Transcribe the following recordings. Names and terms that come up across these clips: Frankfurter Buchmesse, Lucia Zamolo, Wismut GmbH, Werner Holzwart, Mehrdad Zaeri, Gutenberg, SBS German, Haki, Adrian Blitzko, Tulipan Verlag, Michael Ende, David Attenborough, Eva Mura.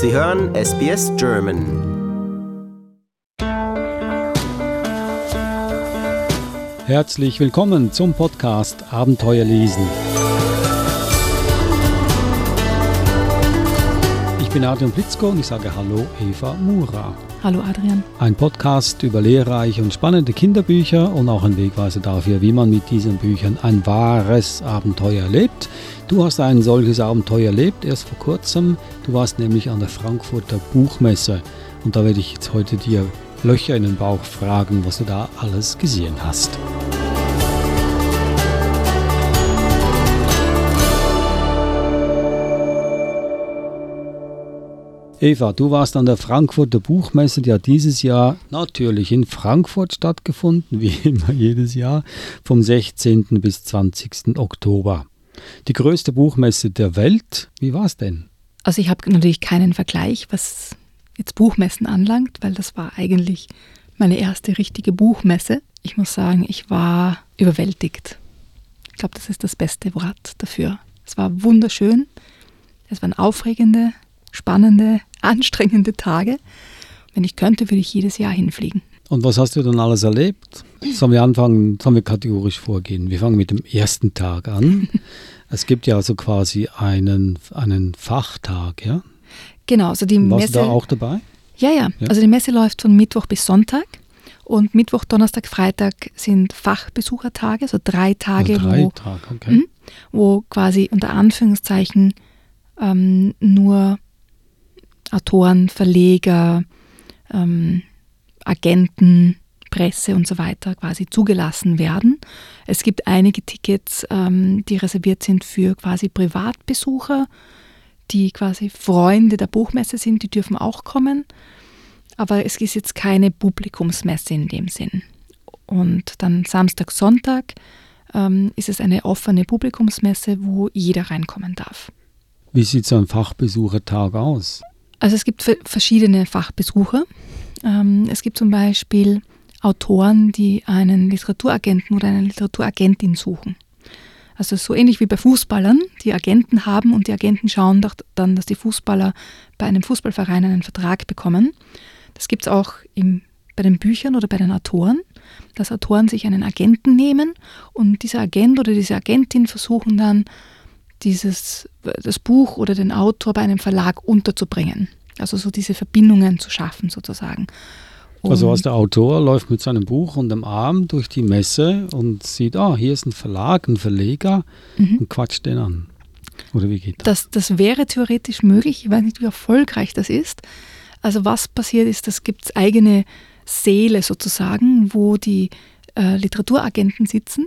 Sie hören SBS German. Herzlich willkommen zum Podcast Abenteuer lesen. Ich bin Adrian Blitzko und ich sage Hallo Eva Mura. Hallo Adrian. Ein Podcast über lehrreiche und spannende Kinderbücher und auch ein Wegweiser dafür, wie man mit diesen Büchern ein wahres Abenteuer erlebt. Du hast ein solches Abenteuer erlebt, erst vor kurzem. Du warst nämlich an der Frankfurter Buchmesse und da werde ich jetzt heute dir Löcher in den Bauch fragen, was du da alles gesehen hast. Eva, du warst an der Frankfurter Buchmesse, die hat dieses Jahr natürlich in Frankfurt stattgefunden, wie immer jedes Jahr, vom 16. bis 20. Oktober. Die größte Buchmesse der Welt, wie war es denn? Also ich habe natürlich keinen Vergleich, was jetzt Buchmessen anlangt, weil das war eigentlich meine erste richtige Buchmesse. Ich muss sagen, ich war überwältigt. Ich glaube, das ist das beste Wort dafür. Es war wunderschön, es waren aufregende, spannende, anstrengende Tage. Wenn ich könnte, würde ich jedes Jahr hinfliegen. Und was hast du dann alles erlebt? Sollen wir kategorisch vorgehen. Wir fangen mit dem ersten Tag an. Es gibt ja also quasi einen Fachtag, ja? Genau. Also die Messe, warst du da auch dabei? Ja. Also die Messe läuft von Mittwoch bis Sonntag. Und Mittwoch, Donnerstag, Freitag sind Fachbesuchertage, also 3 Tage, wo quasi unter Anführungszeichen nur Autoren, Verleger, Agenten, Presse und so weiter quasi zugelassen werden. Es gibt einige Tickets, die reserviert sind für quasi Privatbesucher, die quasi Freunde der Buchmesse sind, die dürfen auch kommen. Aber es ist jetzt keine Publikumsmesse in dem Sinn. Und dann Samstag, Sonntag ist es eine offene Publikumsmesse, wo jeder reinkommen darf. Wie sieht so ein Fachbesuchertag aus? Also es gibt verschiedene Fachbesucher. Es gibt zum Beispiel Autoren, die einen Literaturagenten oder eine Literaturagentin suchen. Also so ähnlich wie bei Fußballern, die Agenten haben und die Agenten schauen dann, dass die Fußballer bei einem Fußballverein einen Vertrag bekommen. Das gibt es auch bei den Büchern oder bei den Autoren, dass Autoren sich einen Agenten nehmen und dieser Agent oder diese Agentin versuchen dann, das Buch oder den Autor bei einem Verlag unterzubringen. Also so diese Verbindungen zu schaffen sozusagen. Und also der Autor läuft mit seinem Buch und dem Arm durch die Messe und sieht, hier ist ein Verlag, ein Verleger und quatscht den an. Oder wie geht das? Das wäre theoretisch möglich. Ich weiß nicht, wie erfolgreich das ist. Also was passiert ist, das gibt es eigene Säle sozusagen, wo die Literaturagenten sitzen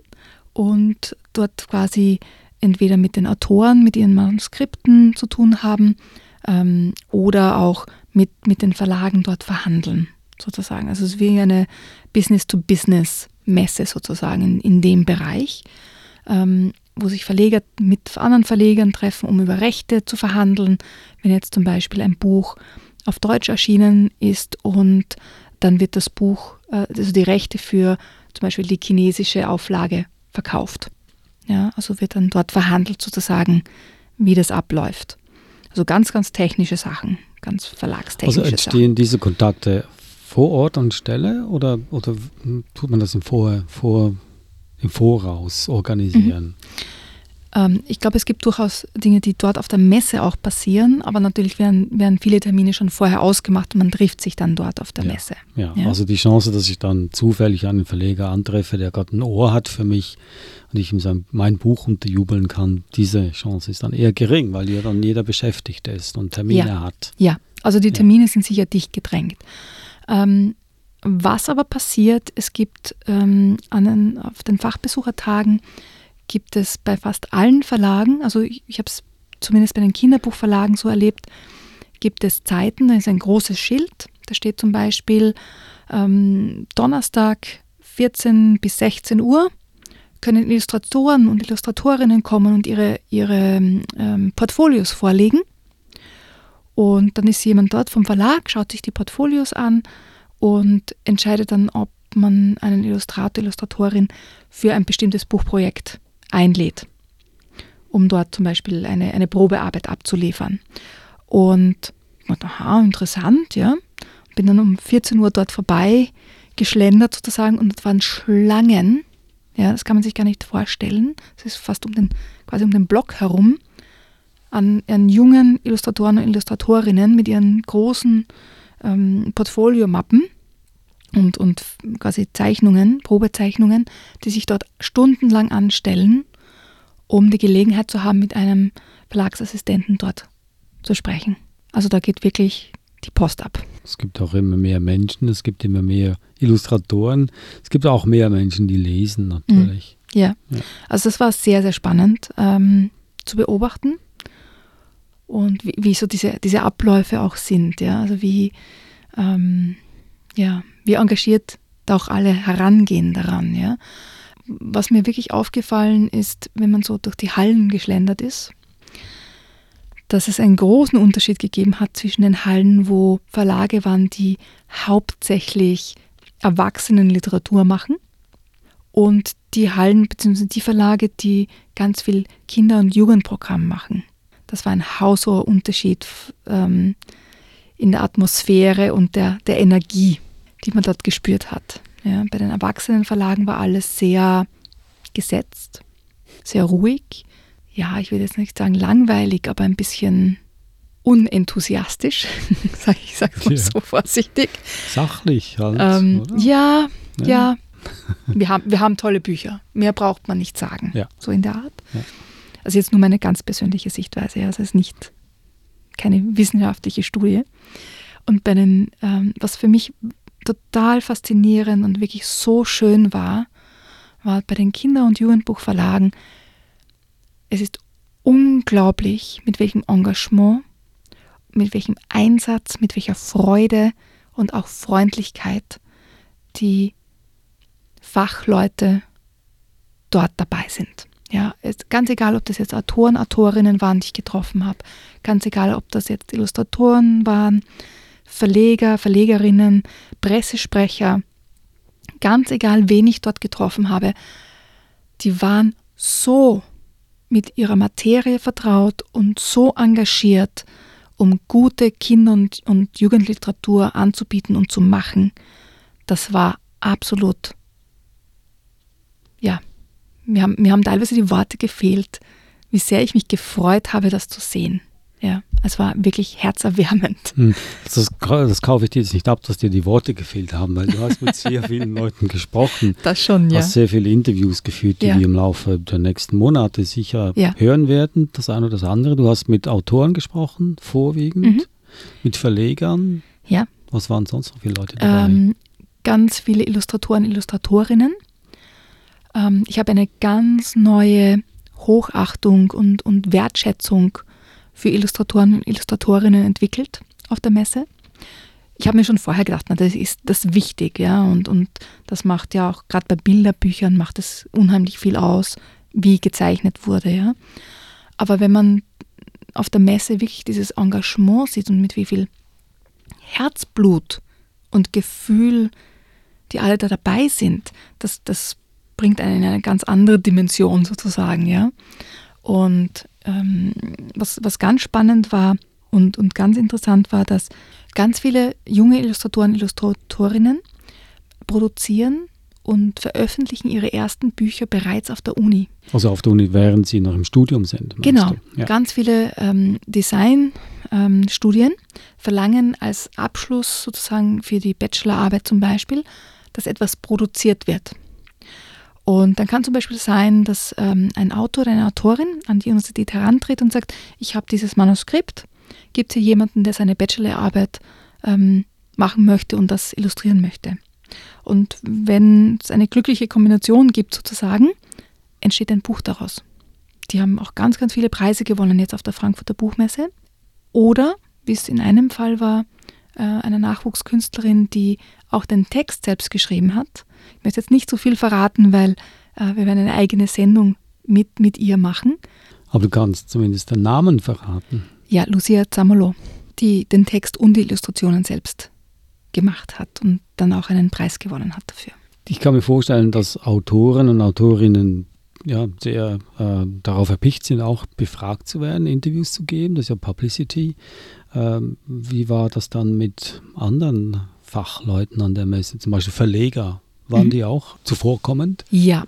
und dort quasi entweder mit den Autoren, mit ihren Manuskripten zu tun haben oder auch mit den Verlagen dort verhandeln, sozusagen. Also es ist wie eine Business-to-Business-Messe sozusagen in dem Bereich, wo sich Verleger mit anderen Verlegern treffen, um über Rechte zu verhandeln. Wenn jetzt zum Beispiel ein Buch auf Deutsch erschienen ist und dann wird das Buch, also die Rechte für zum Beispiel die chinesische Auflage verkauft. Ja, also wird dann dort verhandelt sozusagen, wie das abläuft. Also ganz, ganz technische Sachen, ganz verlagstechnische Sachen. Also entstehen diese Kontakte vor Ort an Stelle oder tut man das im Voraus organisieren? Ich glaube, es gibt durchaus Dinge, die dort auf der Messe auch passieren, aber natürlich werden viele Termine schon vorher ausgemacht und man trifft sich dann dort auf der Messe. Ja, also die Chance, dass ich dann zufällig einen Verleger antreffe, der gerade ein Ohr hat für mich und ich ihm mein Buch unterjubeln kann, diese Chance ist dann eher gering, weil ja dann jeder beschäftigt ist und Termine hat. Ja, also die Termine sind sicher dicht gedrängt. Was aber passiert, es gibt auf den Fachbesuchertagen gibt es bei fast allen Verlagen, also ich habe es zumindest bei den Kinderbuchverlagen so erlebt, gibt es Zeiten, da ist ein großes Schild, da steht zum Beispiel Donnerstag 14 bis 16 Uhr können Illustratoren und Illustratorinnen kommen und ihre Portfolios vorlegen und dann ist jemand dort vom Verlag, schaut sich die Portfolios an und entscheidet dann, ob man einen Illustrator, Illustratorin für ein bestimmtes Buchprojekt einlädt, um dort zum Beispiel eine Probearbeit abzuliefern. Und Ich dachte, aha, interessant, ja. Bin dann um 14 Uhr dort vorbei geschlendert sozusagen und dort waren Schlangen. Ja, das kann man sich gar nicht vorstellen. Es ist fast um den Block herum an jungen Illustratoren und Illustratorinnen mit ihren großen Portfoliomappen und quasi Zeichnungen, Probezeichnungen, die sich dort stundenlang anstellen, um die Gelegenheit zu haben, mit einem Verlagsassistenten dort zu sprechen. Also da geht wirklich die Post ab. Es gibt auch immer mehr Menschen, es gibt immer mehr Illustratoren, es gibt auch mehr Menschen, die lesen natürlich. Ja. Also das war sehr, sehr spannend zu beobachten und wie so diese Abläufe auch sind. Ja? Also wie engagiert da auch alle herangehen daran. Ja? Was mir wirklich aufgefallen ist, wenn man so durch die Hallen geschlendert ist, dass es einen großen Unterschied gegeben hat zwischen den Hallen, wo Verlage waren, die hauptsächlich Erwachsenenliteratur machen und die Hallen bzw. die Verlage, die ganz viel Kinder- und Jugendprogramm machen. Das war ein haushoher Unterschied in der Atmosphäre und der Energie, die man dort gespürt hat. Ja, bei den Erwachsenenverlagen war alles sehr gesetzt, sehr ruhig. Ja, ich will jetzt nicht sagen langweilig, aber ein bisschen unenthusiastisch, ich sage es mal so vorsichtig. Sachlich halt, oder? Ja. Wir haben tolle Bücher, mehr braucht man nicht sagen, so in der Art. Ja. Also jetzt nur meine ganz persönliche Sichtweise, also es ist keine wissenschaftliche Studie. Und bei den, was für mich total faszinierend und wirklich so schön war bei den Kinder- und Jugendbuchverlagen, es ist unglaublich, mit welchem Engagement, mit welchem Einsatz, mit welcher Freude und auch Freundlichkeit die Fachleute dort dabei sind. Ja, ganz egal, ob das jetzt Autoren, Autorinnen waren, die ich getroffen habe, ganz egal, ob das jetzt Illustratoren waren, Verleger, Verlegerinnen, Pressesprecher, ganz egal, wen ich dort getroffen habe, die waren so mit ihrer Materie vertraut und so engagiert, um gute Kinder- und Jugendliteratur anzubieten und zu machen. Das war absolut, mir haben teilweise die Worte gefehlt, wie sehr ich mich gefreut habe, das zu sehen. Ja, es war wirklich herzerwärmend. Das kaufe ich dir jetzt nicht ab, dass dir die Worte gefehlt haben, weil du hast mit sehr vielen Leuten gesprochen. Das schon, ja. Du hast sehr viele Interviews geführt, die wir im Laufe der nächsten Monate sicher hören werden, das eine oder das andere. Du hast mit Autoren gesprochen, vorwiegend, mit Verlegern. Ja. Was waren sonst noch viele Leute dabei? Ganz viele Illustratoren, Illustratorinnen. Ich habe eine ganz neue Hochachtung und Wertschätzung für Illustratoren und Illustratorinnen entwickelt auf der Messe. Ich habe mir schon vorher gedacht, das ist wichtig, ja, und das macht ja auch gerade bei Bilderbüchern macht es unheimlich viel aus, wie gezeichnet wurde, ja. Aber wenn man auf der Messe wirklich dieses Engagement sieht und mit wie viel Herzblut und Gefühl die alle da dabei sind, das bringt einen in eine ganz andere Dimension sozusagen, ja. Und was ganz spannend war und ganz interessant war, dass ganz viele junge Illustratoren, Illustratorinnen produzieren und veröffentlichen ihre ersten Bücher bereits auf der Uni. Also auf der Uni, während sie noch im Studium sind. Genau, ja. Ganz viele Designstudien verlangen als Abschluss sozusagen für die Bachelorarbeit zum Beispiel, dass etwas produziert wird. Und dann kann zum Beispiel sein, dass ein Autor oder eine Autorin an die Universität herantritt und sagt, ich habe dieses Manuskript, gibt es hier jemanden, der seine Bachelorarbeit machen möchte und das illustrieren möchte. Und wenn es eine glückliche Kombination gibt sozusagen, entsteht ein Buch daraus. Die haben auch ganz, ganz viele Preise gewonnen jetzt auf der Frankfurter Buchmesse. Oder, wie es in einem Fall war, einer Nachwuchskünstlerin, die auch den Text selbst geschrieben hat. Ich möchte jetzt nicht so viel verraten, weil wir werden eine eigene Sendung mit ihr machen. Aber du kannst zumindest den Namen verraten. Ja, Lucia Zamolo, die den Text und die Illustrationen selbst gemacht hat und dann auch einen Preis gewonnen hat dafür. Ich kann mir vorstellen, dass Autoren und Autorinnen sehr darauf erpicht sind, auch befragt zu werden, Interviews zu geben. Das ist ja Publicity. Wie war das dann mit anderen Fachleuten an der Messe, zum Beispiel Verleger? Waren die auch zuvorkommend? Ja,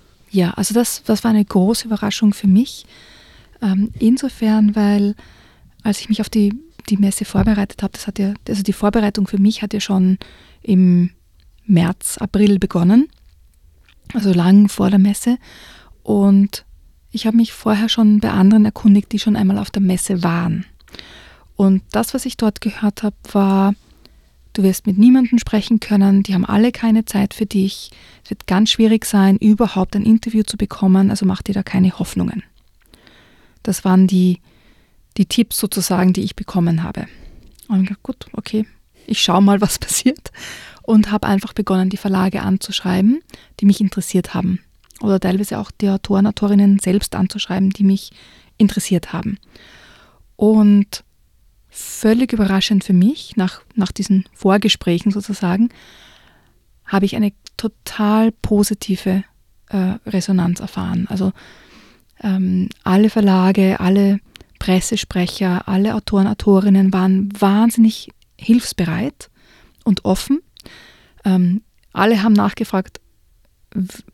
also das war eine große Überraschung für mich. Insofern, weil als ich mich auf die Messe vorbereitet habe, die Vorbereitung für mich hat ja schon im März, April begonnen, also lang vor der Messe. Und ich habe mich vorher schon bei anderen erkundigt, die schon einmal auf der Messe waren. Und das, was ich dort gehört habe, war: Du wirst mit niemandem sprechen können, die haben alle keine Zeit für dich. Es wird ganz schwierig sein, überhaupt ein Interview zu bekommen, also mach dir da keine Hoffnungen. Das waren die Tipps sozusagen, die ich bekommen habe. Und gut, okay, ich schaue mal, was passiert. Und habe einfach begonnen, die Verlage anzuschreiben, die mich interessiert haben. Oder teilweise auch die Autoren, Autorinnen selbst anzuschreiben, die mich interessiert haben. Und völlig überraschend für mich, nach diesen Vorgesprächen sozusagen, habe ich eine total positive Resonanz erfahren. Also alle Verlage, alle Pressesprecher, alle Autoren, Autorinnen waren wahnsinnig hilfsbereit und offen. Alle haben nachgefragt,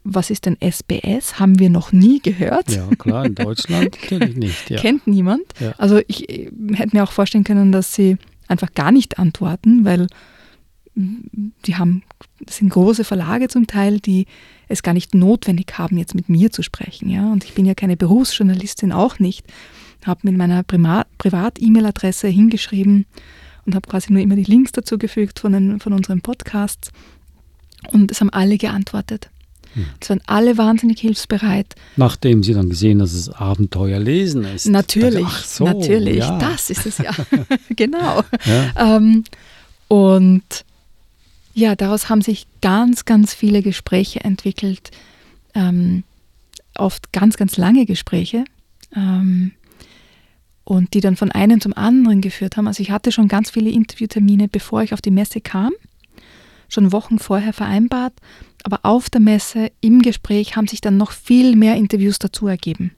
was ist denn SBS? Haben wir noch nie gehört. Ja, klar, in Deutschland natürlich nicht. Ja. Kennt niemand. Ja. Also ich hätte mir auch vorstellen können, dass sie einfach gar nicht antworten, weil das sind große Verlage zum Teil, die es gar nicht notwendig haben, jetzt mit mir zu sprechen. Ja? Und ich bin ja keine Berufsjournalistin, auch nicht. Ich habe mit meiner Privat-E-Mail-Adresse hingeschrieben und habe quasi nur immer die Links dazugefügt von unseren Podcasts. Und es haben alle geantwortet. Es waren alle wahnsinnig hilfsbereit. Nachdem sie dann gesehen, dass es Abenteuerlesen ist. Natürlich, ach so, natürlich, ja. Das ist es ja. Genau. Ja. Und ja, daraus haben sich ganz, ganz viele Gespräche entwickelt. Oft ganz, ganz lange Gespräche. Und die dann von einem zum anderen geführt haben. Also ich hatte schon ganz viele Interviewtermine, bevor ich auf die Messe kam. Schon Wochen vorher vereinbart, aber auf der Messe, im Gespräch haben sich dann noch viel mehr Interviews dazu ergeben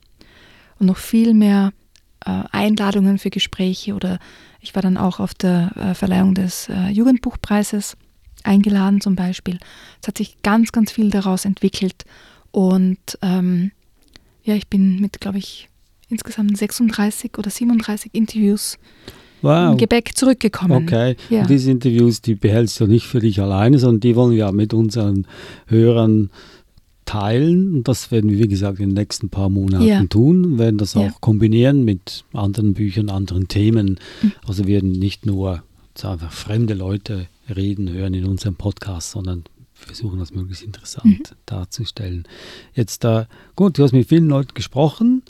und noch viel mehr Einladungen für Gespräche, oder ich war dann auch auf der Verleihung des Jugendbuchpreises eingeladen zum Beispiel. Es hat sich ganz, ganz viel daraus entwickelt und ich bin mit, glaube ich, insgesamt 36 oder 37 Interviews Wow. Gebäck zurückgekommen. Okay, ja. Und diese Interviews, die behältst du nicht für dich alleine, sondern die wollen wir mit unseren Hörern teilen. Und das werden wir, wie gesagt, in den nächsten paar Monaten tun. Wir werden das auch kombinieren mit anderen Büchern, anderen Themen. Also wir werden nicht nur einfach fremde Leute reden hören in unserem Podcast, sondern versuchen, das möglichst interessant darzustellen. Jetzt, gut, du hast mit vielen Leuten gesprochen.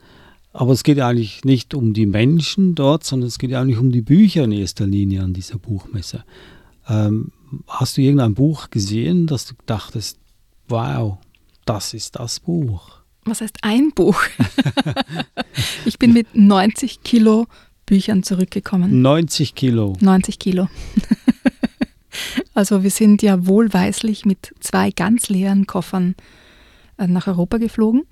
Aber es geht eigentlich nicht um die Menschen dort, sondern es geht eigentlich um die Bücher in erster Linie an dieser Buchmesse. Hast du irgendein Buch gesehen, dass du dachtest, wow, das ist das Buch? Was heißt ein Buch? Ich bin mit 90 Kilo Büchern zurückgekommen. 90 Kilo? 90 Kilo. Also wir sind ja wohlweislich mit 2 ganz leeren Koffern nach Europa geflogen.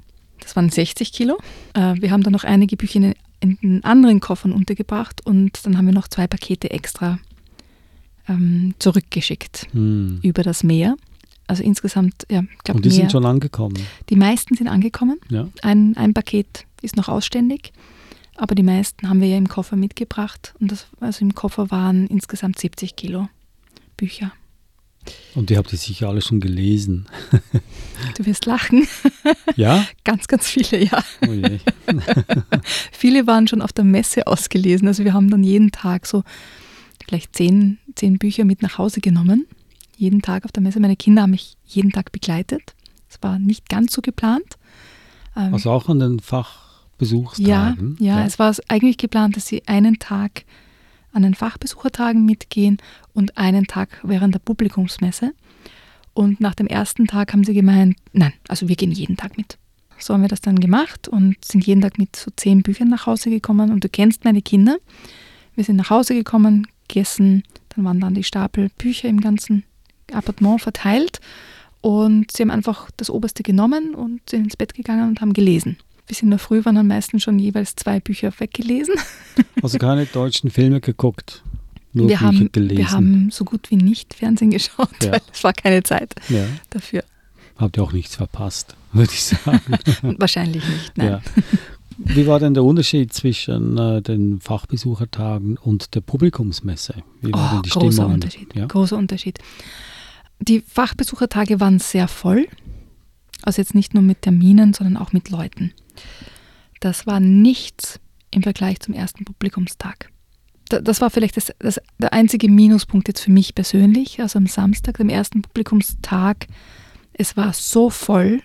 Das waren 60 Kilo. Wir haben dann noch einige Bücher in anderen Koffern untergebracht und dann haben wir noch 2 Pakete extra zurückgeschickt über das Meer. Also insgesamt, ja, ich glaube, und die sind schon angekommen? Die meisten sind angekommen. Ja. Ein Paket ist noch ausständig, aber die meisten haben wir ja im Koffer mitgebracht. Und im Koffer waren insgesamt 70 Kilo Bücher. Und die habt ihr sicher alle schon gelesen. Du wirst lachen. Ja? Ganz, ganz viele, ja. Oh je. Viele waren schon auf der Messe ausgelesen. Also wir haben dann jeden Tag so vielleicht 10 Bücher mit nach Hause genommen. Jeden Tag auf der Messe. Meine Kinder haben mich jeden Tag begleitet. Das war nicht ganz so geplant. Also auch an den Fachbesuchstagen? Ja, es war eigentlich geplant, dass sie einen Tag an den Fachbesuchertagen mitgehen und einen Tag während der Publikumsmesse. Und nach dem ersten Tag haben sie gemeint, nein, also wir gehen jeden Tag mit. So haben wir das dann gemacht und sind jeden Tag mit so 10 Büchern nach Hause gekommen. Und du kennst meine Kinder. Wir sind nach Hause gekommen, gegessen, dann waren dann die Stapel Bücher im ganzen Appartement verteilt. Und sie haben einfach das Oberste genommen und sind ins Bett gegangen und haben gelesen. Bis in der Früh waren am meisten schon jeweils 2 Bücher weggelesen. Also keine deutschen Filme geguckt? nur Bücher gelesen. Wir haben so gut wie nicht Fernsehen geschaut, ja, weil es war keine Zeit dafür. Habt ihr auch nichts verpasst, würde ich sagen. Wahrscheinlich nicht, nein. Ja. Wie war denn der Unterschied zwischen den Fachbesuchertagen und der Publikumsmesse? Wie war denn die Stimmung? Großer Unterschied, ja? Großer Unterschied. Die Fachbesuchertage waren sehr voll. Also jetzt nicht nur mit Terminen, sondern auch mit Leuten. Das war nichts im Vergleich zum ersten Publikumstag. Das war vielleicht der einzige Minuspunkt jetzt für mich persönlich. Also am Samstag, dem ersten Publikumstag, es war so voll,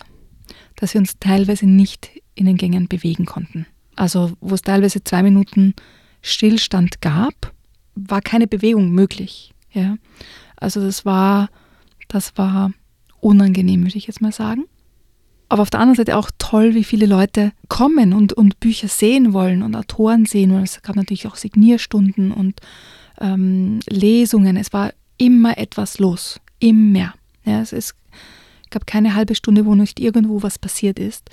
dass wir uns teilweise nicht in den Gängen bewegen konnten. Also wo es teilweise 2 Minuten Stillstand gab, war keine Bewegung möglich. Ja? Also das war unangenehm, würde ich jetzt mal sagen. Aber auf der anderen Seite auch toll, wie viele Leute kommen und Bücher sehen wollen und Autoren sehen wollen. Es gab natürlich auch Signierstunden und Lesungen. Es war immer etwas los, immer. Ja, es gab keine halbe Stunde, wo nicht irgendwo was passiert ist.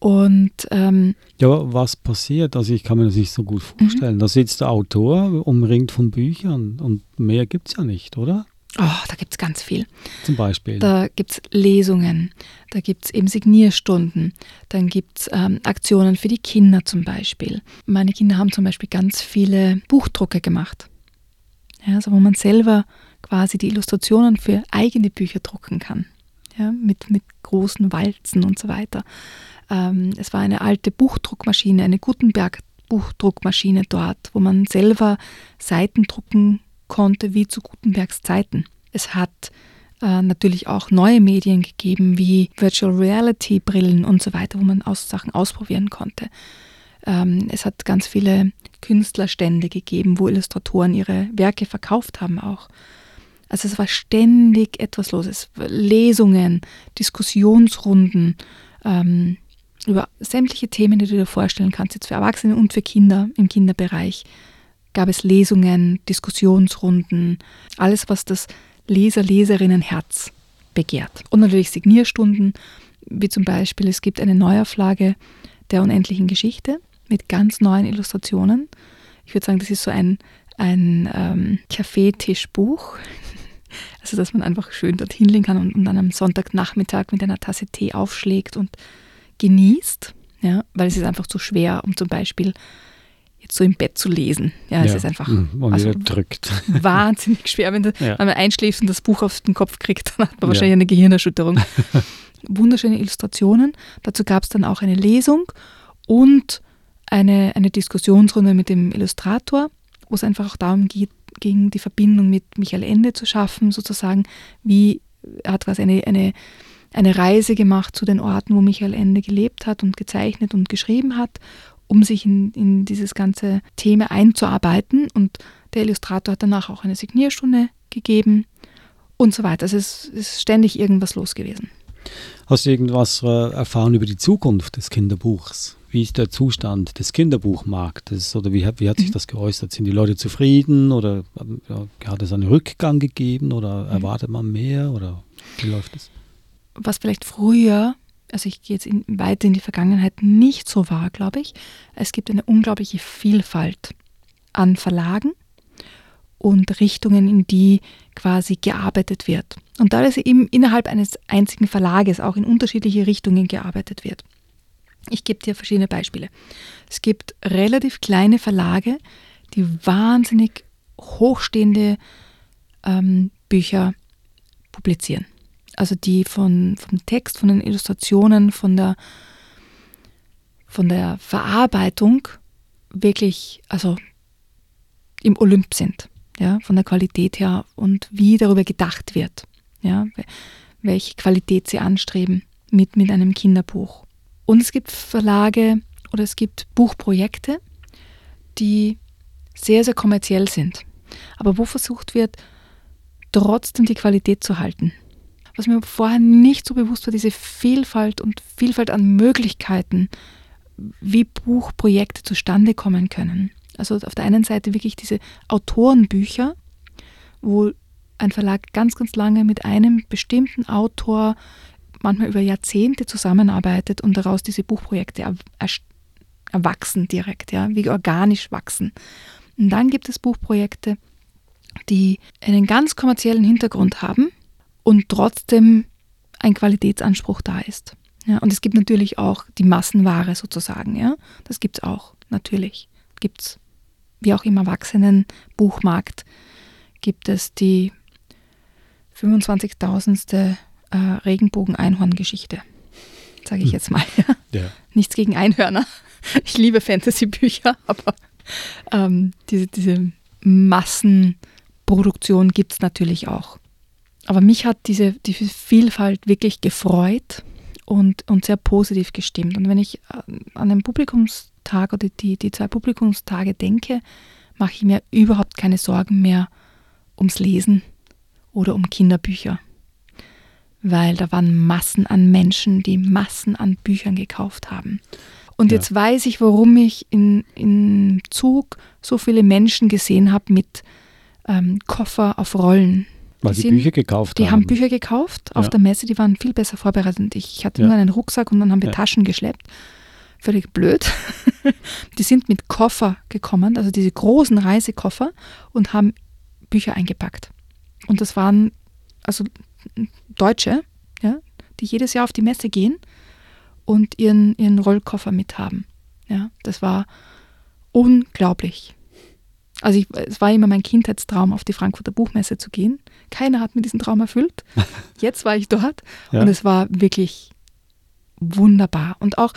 Und, aber was passiert? Also ich kann mir das nicht so gut vorstellen. Da sitzt der Autor umringt von Büchern und mehr gibt es ja nicht, oder? Da gibt es ganz viel. Zum Beispiel? Da gibt es Lesungen, da gibt es eben Signierstunden, dann gibt es Aktionen für die Kinder zum Beispiel. Meine Kinder haben zum Beispiel ganz viele Buchdrucke gemacht, ja, also wo man selber quasi die Illustrationen für eigene Bücher drucken kann, ja, mit großen Walzen und so weiter. Es war eine alte Buchdruckmaschine, eine Gutenberg-Buchdruckmaschine dort, wo man selber Seiten drucken konnte, wie zu Gutenbergs Zeiten. Es hat natürlich auch neue Medien gegeben, wie Virtual Reality Brillen und so weiter, wo man Sachen ausprobieren konnte. Es hat ganz viele Künstlerstände gegeben, wo Illustratoren ihre Werke verkauft haben auch. Also es war ständig etwas los. Lesungen, Diskussionsrunden über sämtliche Themen, die du dir vorstellen kannst, jetzt für Erwachsene und für Kinder im Kinderbereich. Gab es Lesungen, Diskussionsrunden, alles, was das Leser-Leserinnen-Herz begehrt. Und natürlich Signierstunden, wie zum Beispiel, es gibt eine Neuauflage der unendlichen Geschichte mit ganz neuen Illustrationen. Ich würde sagen, das ist so ein Kaffeetischbuch, also dass man einfach schön dorthin legen kann und dann am Sonntagnachmittag mit einer Tasse Tee aufschlägt und genießt, ja, weil es ist einfach zu schwer, um zum Beispiel jetzt so im Bett zu lesen. Ja, es ist einfach drückt. Wahnsinnig schwer, wenn man einschläft und das Buch auf den Kopf kriegt, dann hat man wahrscheinlich eine Gehirnerschütterung. Wunderschöne Illustrationen. Dazu gab es dann auch eine Lesung und eine Diskussionsrunde mit dem Illustrator, wo es einfach auch darum ging, die Verbindung mit Michael Ende zu schaffen, sozusagen, wie er hat quasi eine Reise gemacht zu den Orten, wo Michael Ende gelebt hat und gezeichnet und geschrieben hat, um sich in dieses ganze Thema einzuarbeiten. Und der Illustrator hat danach auch eine Signierstunde gegeben und so weiter. Also es ist ständig irgendwas los gewesen. Hast du irgendwas erfahren über die Zukunft des Kinderbuchs? Wie ist der Zustand des Kinderbuchmarktes? Oder wie hat sich das geäußert? Sind die Leute zufrieden? Oder hat es einen Rückgang gegeben? Oder erwartet man mehr? Oder wie läuft es? Was vielleicht früher, also ich gehe jetzt weiter in die Vergangenheit, nicht so war, glaube ich. Es gibt eine unglaubliche Vielfalt an Verlagen und Richtungen, in die quasi gearbeitet wird. Und da ist eben innerhalb eines einzigen Verlages auch in unterschiedliche Richtungen gearbeitet wird. Ich gebe dir verschiedene Beispiele. Es gibt relativ kleine Verlage, die wahnsinnig hochstehende Bücher publizieren. Also die vom Text, von den Illustrationen, von der Verarbeitung wirklich also im Olymp sind, ja, von der Qualität her und wie darüber gedacht wird, ja, welche Qualität sie anstreben mit einem Kinderbuch. Und es gibt Verlage oder es gibt Buchprojekte, die sehr, sehr kommerziell sind, aber wo versucht wird, trotzdem die Qualität zu halten. Was mir vorher nicht so bewusst war, diese Vielfalt an Möglichkeiten, wie Buchprojekte zustande kommen können. Also auf der einen Seite wirklich diese Autorenbücher, wo ein Verlag ganz, ganz lange mit einem bestimmten Autor manchmal über Jahrzehnte zusammenarbeitet und daraus diese Buchprojekte erwachsen direkt, ja, wie organisch wachsen. Und dann gibt es Buchprojekte, die einen ganz kommerziellen Hintergrund haben und trotzdem ein Qualitätsanspruch da ist. Ja, und es gibt natürlich auch die Massenware sozusagen. Ja? Das gibt es auch, natürlich. Gibt es, wie auch im Erwachsenen-Buchmarkt, gibt es die 25.000. Regenbogen-Einhorn-Geschichte, sage ich jetzt mal. Ja. Nichts gegen Einhörner. Ich liebe Fantasy-Bücher, aber diese Massenproduktion gibt es natürlich auch. Aber mich hat die Vielfalt wirklich gefreut und sehr positiv gestimmt. Und wenn ich an den Publikumstag oder die 2 Publikumstage denke, mache ich mir überhaupt keine Sorgen mehr ums Lesen oder um Kinderbücher. Weil da waren Massen an Menschen, die Massen an Büchern gekauft haben. Und ja. Jetzt weiß ich, warum ich im Zug so viele Menschen gesehen habe mit Koffer auf Rollen. Weil sie Bücher gekauft haben. Die haben Bücher gekauft auf der Messe, die waren viel besser vorbereitet. Ich hatte nur einen Rucksack und dann haben wir Taschen geschleppt. Völlig blöd. Die sind mit Koffer gekommen, also diese großen Reisekoffer, und haben Bücher eingepackt. Und das waren also Deutsche, ja, die jedes Jahr auf die Messe gehen und ihren Rollkoffer mithaben. Ja, das war unglaublich. Also es war immer mein Kindheitstraum, auf die Frankfurter Buchmesse zu gehen. Keiner hat mir diesen Traum erfüllt. Jetzt war ich dort und es war wirklich wunderbar. Und auch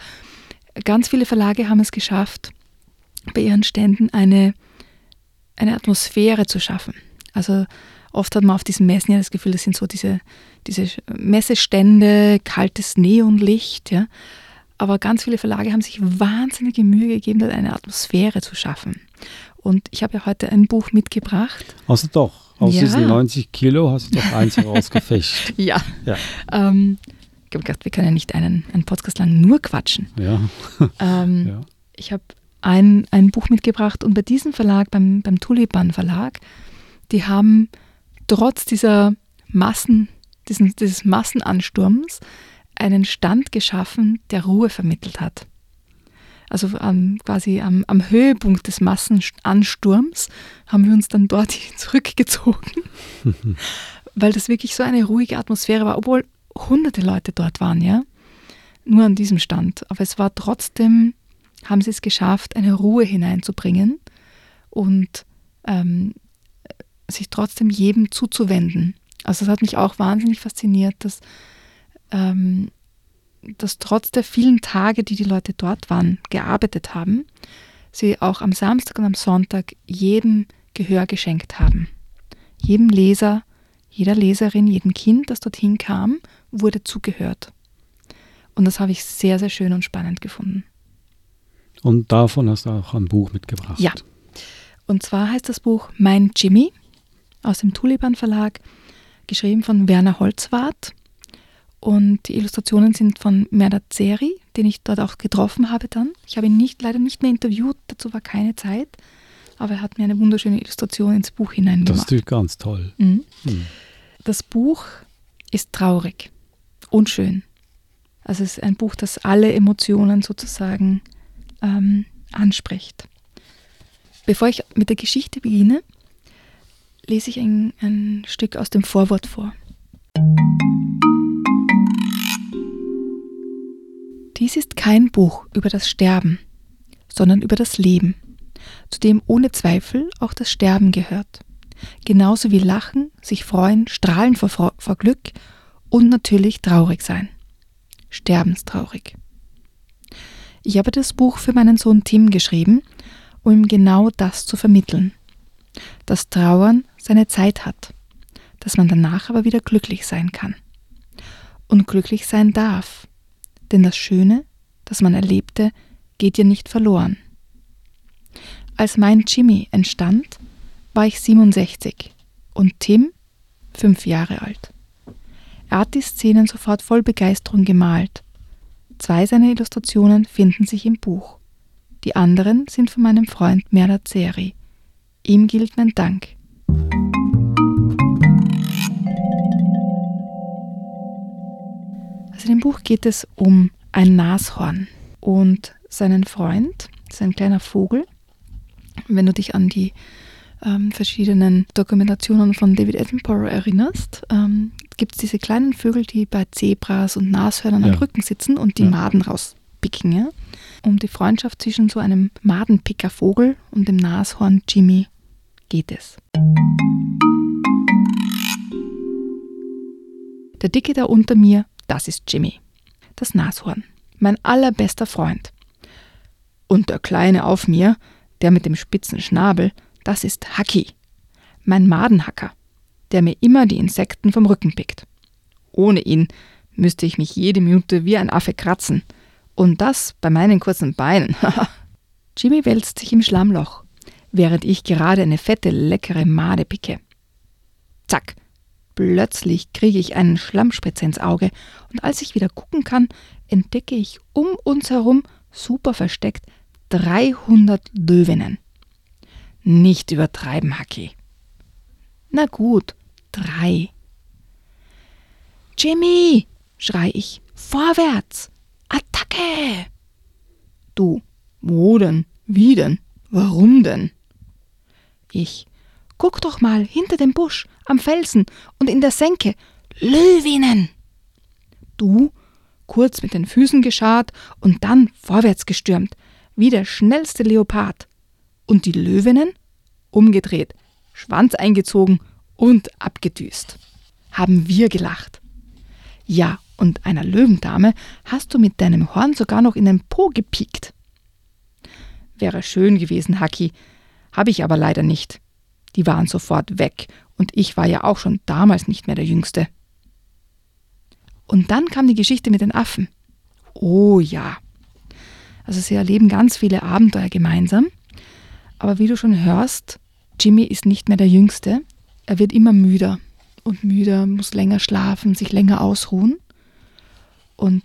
ganz viele Verlage haben es geschafft, bei ihren Ständen eine Atmosphäre zu schaffen. Also oft hat man auf diesen Messen ja das Gefühl, das sind so diese Messestände, kaltes Neonlicht. Ja. Aber ganz viele Verlage haben sich wahnsinnige Mühe gegeben, da eine Atmosphäre zu schaffen. Und ich habe ja heute ein Buch mitgebracht. Hast du doch. Aus diesen 90 Kilo hast du doch eins herausgefischt. Ja. Ich habe gedacht, wir können ja nicht einen Podcast lang nur quatschen. Ja. Ich habe ein Buch mitgebracht und bei diesem Verlag, beim Tulipan Verlag, die haben trotz dieses Massenansturms einen Stand geschaffen, der Ruhe vermittelt hat. Also quasi am Höhepunkt des Massenansturms haben wir uns dann dort zurückgezogen, weil das wirklich so eine ruhige Atmosphäre war, obwohl hunderte Leute dort waren, ja, nur an diesem Stand. Aber es war trotzdem, haben sie es geschafft, eine Ruhe hineinzubringen und sich trotzdem jedem zuzuwenden. Also das hat mich auch wahnsinnig fasziniert, dass trotz der vielen Tage, die Leute dort waren, gearbeitet haben, sie auch am Samstag und am Sonntag jedem Gehör geschenkt haben. Jedem Leser, jeder Leserin, jedem Kind, das dorthin kam, wurde zugehört. Und das habe ich sehr, sehr schön und spannend gefunden. Und davon hast du auch ein Buch mitgebracht. Ja. Und zwar heißt das Buch Mein Jimmy aus dem Tulipan Verlag, geschrieben von Werner Holzwart. Und die Illustrationen sind von Mehrdad Zaeri, den ich dort auch getroffen habe dann. Ich habe ihn leider nicht mehr interviewt, dazu war keine Zeit. Aber er hat mir eine wunderschöne Illustration ins Buch hineingemacht. Das ist ganz toll. Mhm. Mhm. Das Buch ist traurig und schön. Also es ist ein Buch, das alle Emotionen sozusagen anspricht. Bevor ich mit der Geschichte beginne, lese ich ein Stück aus dem Vorwort vor. Dies ist kein Buch über das Sterben, sondern über das Leben, zu dem ohne Zweifel auch das Sterben gehört. Genauso wie Lachen, sich freuen, strahlen vor Glück und natürlich traurig sein. Sterbenstraurig. Ich habe das Buch für meinen Sohn Tim geschrieben, um ihm genau das zu vermitteln. Dass Trauern seine Zeit hat, dass man danach aber wieder glücklich sein kann. Und glücklich sein darf, denn das Schöne, das man erlebte, geht ja nicht verloren. Als mein Jimmy entstand, war ich 67 und Tim 5 Jahre alt. Er hat die Szenen sofort voll Begeisterung gemalt. 2 seiner Illustrationen finden sich im Buch. Die anderen sind von meinem Freund Mehrdad Zaeri. Ihm gilt mein Dank. Also in dem Buch geht es um ein Nashorn und seinen Freund, sein kleiner Vogel. Wenn du dich an die verschiedenen Dokumentationen von David Attenborough erinnerst, gibt es diese kleinen Vögel, die bei Zebras und Nashörnern am Rücken sitzen und die Maden rauspicken. Ja? Um die Freundschaft zwischen so einem Madenpickervogel und dem Nashorn Jimmy geht es. Der Dicke da unter mir, das ist Jimmy, das Nashorn, mein allerbester Freund. Und der Kleine auf mir, der mit dem spitzen Schnabel, das ist Haki, mein Madenhacker, der mir immer die Insekten vom Rücken pickt. Ohne ihn müsste ich mich jede Minute wie ein Affe kratzen. Und das bei meinen kurzen Beinen. Jimmy wälzt sich im Schlammloch, während ich gerade eine fette, leckere Made picke. Zack! Plötzlich kriege ich einen Schlammspritzer ins Auge und als ich wieder gucken kann, entdecke ich um uns herum, super versteckt, 300 Löwinnen. Nicht übertreiben, Haki. Na gut, 3. Jimmy, schrei ich, vorwärts, Attacke! Du, wo denn, wie denn, warum denn? Ich, guck doch mal hinter dem Busch, am Felsen und in der Senke, Löwinnen! Du, kurz mit den Füßen geschart und dann vorwärts gestürmt, wie der schnellste Leopard. Und die Löwinnen? Umgedreht, Schwanz eingezogen und abgedüst. Haben wir gelacht. Ja, und einer Löwendame hast du mit deinem Horn sogar noch in den Po gepiekt. Wäre schön gewesen, Haki, habe ich aber leider nicht. Die waren sofort weg und ich war ja auch schon damals nicht mehr der Jüngste. Und dann kam die Geschichte mit den Affen. Oh ja. Also sie erleben ganz viele Abenteuer gemeinsam. Aber wie du schon hörst, Jimmy ist nicht mehr der Jüngste. Er wird immer müder und müder, muss länger schlafen, sich länger ausruhen. Und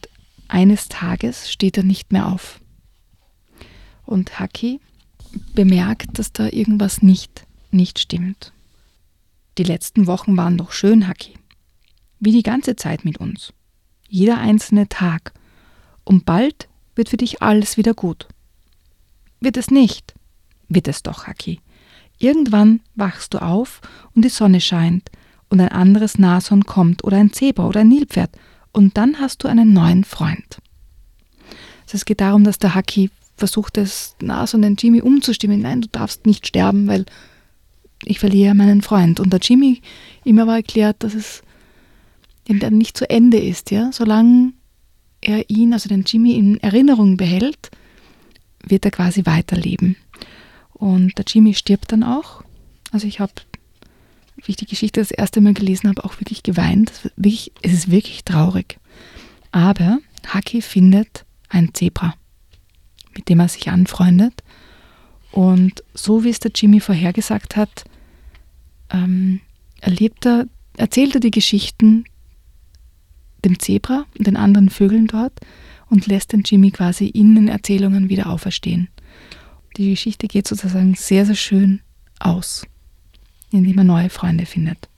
eines Tages steht er nicht mehr auf. Und Haki bemerkt, dass da irgendwas nicht stimmt. Die letzten Wochen waren doch schön, Haki. Wie die ganze Zeit mit uns. Jeder einzelne Tag. Und bald wird für dich alles wieder gut. Wird es nicht? Wird es doch, Haki. Irgendwann wachst du auf und die Sonne scheint und ein anderes Nashorn kommt oder ein Zebra oder ein Nilpferd und dann hast du einen neuen Freund. Also es geht darum, dass der Haki versucht, das Nashorn den Jimmy umzustimmen. Nein, du darfst nicht sterben, weil ich verliere meinen Freund. Und der Jimmy ihm aber erklärt, dass es dann nicht zu Ende ist, ja? Solange er ihn, also den Jimmy, in Erinnerung behält, wird er quasi weiterleben. Und der Jimmy stirbt dann auch. Also ich habe, wie ich die Geschichte das erste Mal gelesen habe, auch wirklich geweint. Es ist wirklich traurig. Aber Haki findet ein Zebra, mit dem er sich anfreundet. Und so wie es der Jimmy vorhergesagt hat, erzählt er die Geschichten dem Zebra und den anderen Vögeln dort und lässt den Jimmy quasi in den Erzählungen wieder auferstehen. Die Geschichte geht sozusagen sehr, sehr schön aus, indem er neue Freunde findet.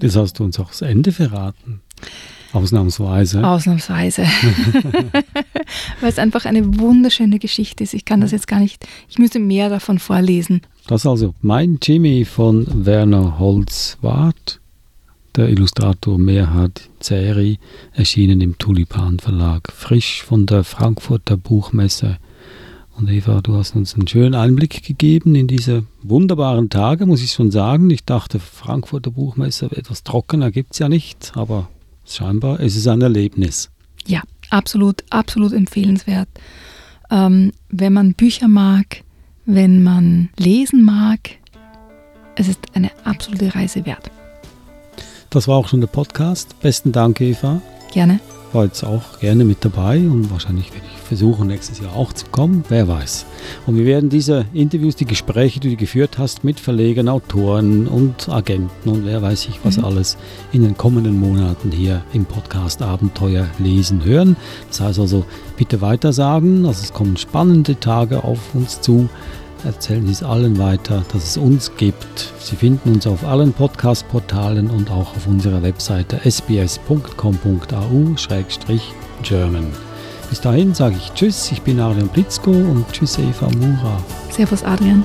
Das hast du uns auch das Ende verraten. Ausnahmsweise. Weil es einfach eine wunderschöne Geschichte ist. Ich kann das jetzt gar nicht, ich müsste mehr davon vorlesen. Das also Mein Jimmy von Werner Holzwart, der Illustrator Mehrdad Zaeri, erschienen im Tulipan Verlag, frisch von der Frankfurter Buchmesse. Und Eva, du hast uns einen schönen Einblick gegeben in diese wunderbaren Tage, muss ich schon sagen. Ich dachte, Frankfurter Buchmesse, etwas trockener gibt es ja nicht, aber scheinbar ist es ein Erlebnis. Ja, absolut, absolut empfehlenswert. Wenn man Bücher mag, wenn man lesen mag, es ist eine absolute Reise wert. Das war auch schon der Podcast. Besten Dank, Eva. Gerne. War jetzt auch gerne mit dabei und wahrscheinlich werde ich versuchen, nächstes Jahr auch zu kommen. Wer weiß. Und wir werden diese Interviews, die Gespräche, die du geführt hast, mit Verlegern, Autoren und Agenten und wer weiß ich was alles in den kommenden Monaten hier im Podcast Abenteuer lesen hören. Das heißt also, bitte weitersagen. Also es kommen spannende Tage auf uns zu. Erzählen Sie es allen weiter, dass es uns gibt. Sie finden uns auf allen Podcast-Portalen und auch auf unserer Webseite sbs.com.au/german. Bis dahin sage ich Tschüss, ich bin Adrian Blitzko und Tschüss Eva Mura. Servus Adrian.